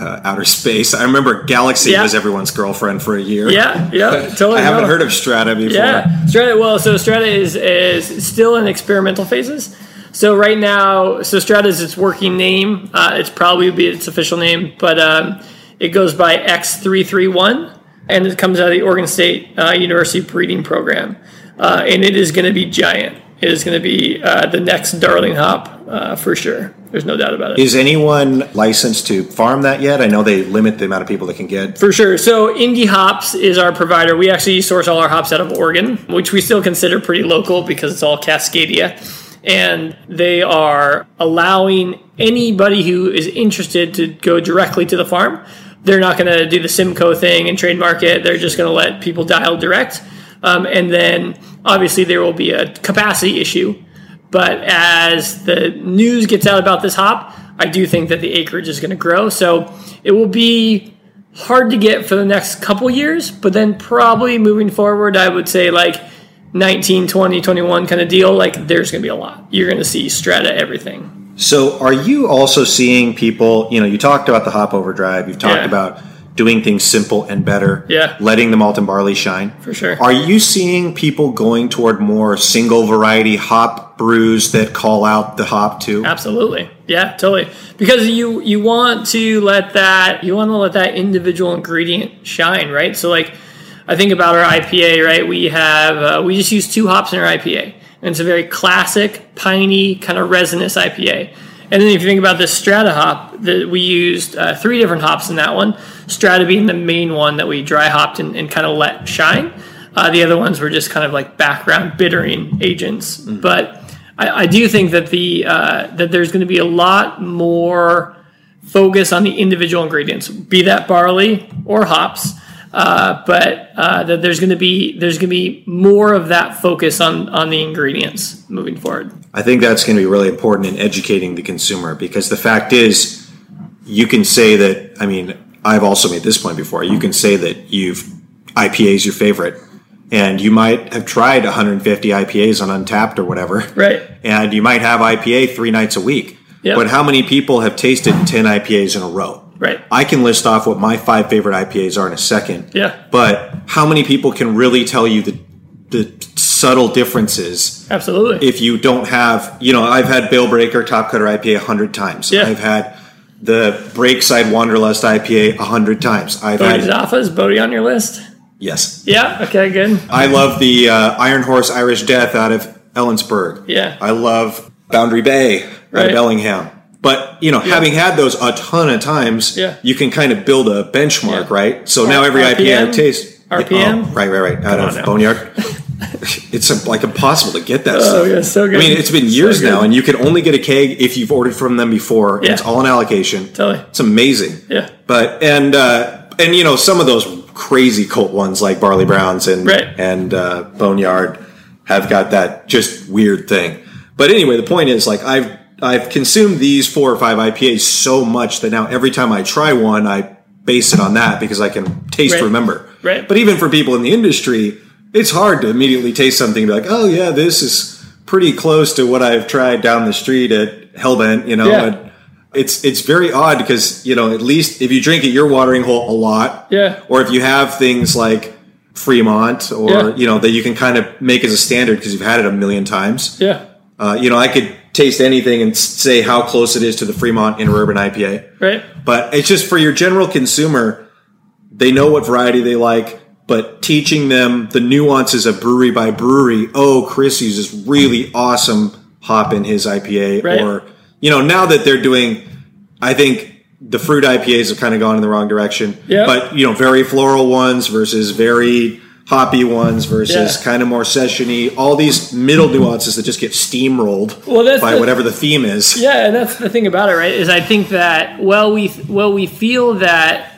Uh, outer space? I remember Galaxy yeah. was everyone's girlfriend for a year. Yeah, yeah, totally. I haven't no. heard of Strata before. Yeah, Strata. Well, so Strata is is still in experimental phases. So right now, so Strata is its working name. Uh, it's probably be its official name, but um, it goes by X three thirty-one, and it comes out of the Oregon State uh, University breeding program, uh, and it is going to be giant. It is going to be uh, the next darling hop uh, for sure. There's no doubt about it. Is anyone licensed to farm that yet? I know they limit the amount of people that can get. For sure. So Indie Hops is our provider. We actually source all our hops out of Oregon, which we still consider pretty local because it's all Cascadia. And they are allowing anybody who is interested to go directly to the farm. They're not going to do the Simcoe thing and trademark it. They're just going to let people dial direct. Um, and then obviously there will be a capacity issue, but as the news gets out about this hop, I do think that the acreage is going to grow. So it will be hard to get for the next couple years, but then probably moving forward, I would say like nineteen, twenty, twenty-one kind of deal. Like there's going to be a lot. You're going to see Strata everything. So are you also seeing people, you know, you talked about the hop overdrive, you've talked yeah. about doing things simple and better, yeah. letting the malt and barley shine. For sure. Are you seeing people going toward more single variety hop brews that call out the hop too? Absolutely. Yeah, totally. Because you, you want to let that, you want to let that individual ingredient shine, right? So like I think about our I P A, right? We have, uh, we just use two hops in our I P A, and it's a very classic, piney, kind of resinous I P A. And then if you think about this Strata hop, the, we used uh, three different hops in that one, Strata being the main one that we dry hopped and, and kind of let shine. Uh, the other ones were just kind of like background bittering agents. Mm-hmm. But I, I do think that the uh, that there's going to be a lot more focus on the individual ingredients, be that barley or hops. Uh, but uh, that there's going to be there's going to be more of that focus on, on the ingredients moving forward. I think that's going to be really important in educating the consumer, because the fact is, you can say that. I mean, I've also made this point before. You can say that you've I P A is your favorite, and you might have tried one hundred fifty I P As on Untapped or whatever, right? And you might have I P A three nights a week. Yep. But how many people have tasted ten I P As in a row? Right. I can list off what my five favorite I P As are in a second. Yeah. But how many people can really tell you the the subtle differences? Absolutely. If you don't have, you know, I've had Bill Breaker Top Cutter I P A a hundred times. Yeah. I've had the Breakside Wanderlust I P A a hundred times. I've Bodhi had Zaffa. Is Bodhi on your list? Yes. Yeah. Okay. Good. I love the uh, Iron Horse Irish Death out of Ellensburg. Yeah. I love Boundary Bay right. out of Bellingham. But, you know, yeah. having had those a ton of times, yeah. you can kind of build a benchmark, yeah. right? So R- now every R P M, I P A tastes... R P M? Oh, right, right, right. Out of Boneyard. It's a, like impossible to get that oh, stuff. Oh, yeah, so good. I mean, it's been years so now, and you can only get a keg if you've ordered from them before. And yeah. it's all an allocation. Totally. It's amazing. Yeah. But, and, uh, and you know, some of those crazy cult ones like Barley Browns and, right. and uh, Boneyard have got that just weird thing. But anyway, the point is, like, I've... I've consumed these four or five I P As so much that now every time I try one, I base it on that because I can taste right. remember. Right. But even for people in the industry, it's hard to immediately taste something and be like, oh, yeah, this is pretty close to what I've tried down the street at Hellbent, you know. Yeah. And it's it's very odd because, you know, at least if you drink at your watering hole a lot, yeah. or if you have things like Fremont or, yeah. you know, that you can kind of make as a standard because you've had it a million times. Yeah. Uh, you know, I could taste anything and say how close it is to the Fremont Interurban I P A. Right. But it's just for your general consumer, they know what variety they like, but teaching them the nuances of brewery by brewery. Oh, Chris uses really awesome hop in his I P A. Right. Or, you know, now that they're doing, I think the fruit I P As have kind of gone in the wrong direction. Yep. But, you know, very floral ones versus very hoppy ones versus yeah. kind of more sessiony, all these middle nuances that just get steamrolled well, that's by the, whatever the theme is. Yeah, and that's the thing about it, right? Is I think that while we while we feel that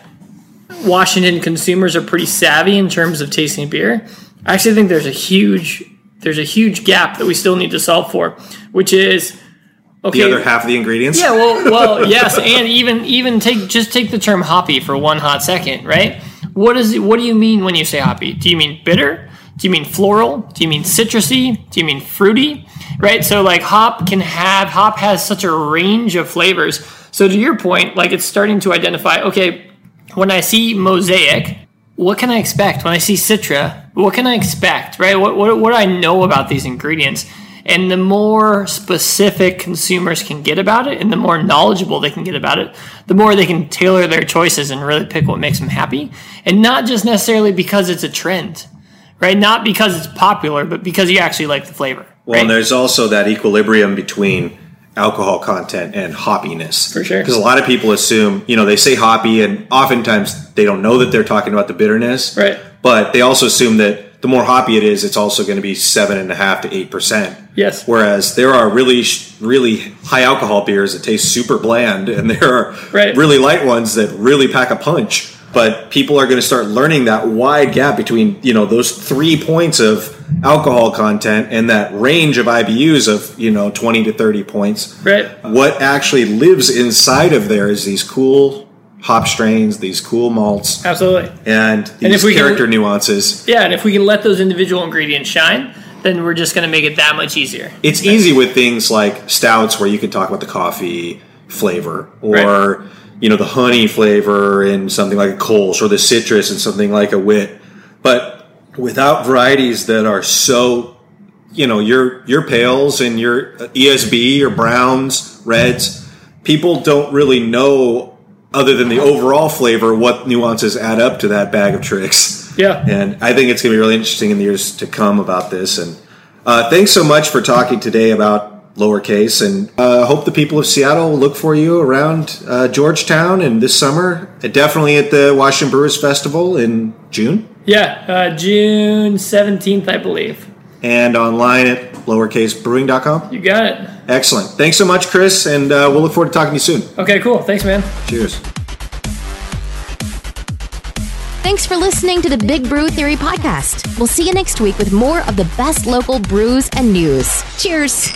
Washington consumers are pretty savvy in terms of tasting beer, I actually think there's a huge there's a huge gap that we still need to solve for, which is okay, the other half of the ingredients. Yeah, well, well, yes, and even even take just take the term hoppy for one hot second, right? What is it, what do you mean when you say hoppy? Do you mean bitter? Do you mean floral? Do you mean citrusy? Do you mean fruity? Right? So like hop can have, hop has such a range of flavors. So to your point, like it's starting to identify, okay, when I see mosaic, what can I expect? When I see citra, what can I expect? Right? What, what, what do I know about these ingredients? And the more specific consumers can get about it and the more knowledgeable they can get about it, the more they can tailor their choices and really pick what makes them happy. And not just necessarily because it's a trend, right? Not because it's popular, but because you actually like the flavor. Well, right? And there's also that equilibrium between alcohol content and hoppiness. For sure. Because a lot of people assume, you know, they say hoppy and oftentimes they don't know that they're talking about the bitterness. Right. But they also assume that the more hoppy it is, it's also going to be seven and a half to eight percent. Yes. Whereas there are really, really high alcohol beers that taste super bland, and there are right. really light ones that really pack a punch. But people are going to start learning that wide gap between, you know, those three points of alcohol content and that range of I B Us of, you know, twenty to thirty points. Right. What actually lives inside of there is these cool hop strains, these cool malts. Absolutely. And these and if we character can, nuances. Yeah, and if we can let those individual ingredients shine, then we're just going to make it that much easier. It's right. easy with things like stouts where you can talk about the coffee flavor or, right. you know, the honey flavor in something like a Kölsch or the citrus in something like a wit. But without varieties that are so, you know, your your pales and your E S B, your browns, reds, people don't really know other than the overall flavor, what nuances add up to that bag of tricks. Yeah. And I think it's going to be really interesting in the years to come about this. And uh, thanks so much for talking today about Lower Case. And I uh, hope the people of Seattle will look for you around uh, Georgetown and this summer, uh, definitely at the Washington Brewers Festival in June. Yeah, uh, June seventeenth, I believe. And online at lowercasebrewing dot com. You got it. Excellent. Thanks so much, Chris, and uh, we'll look forward to talking to you soon. Okay, cool. Thanks, man. Cheers. Thanks for listening to the Big Brew Theory Podcast. We'll see you next week with more of the best local brews and news. Cheers.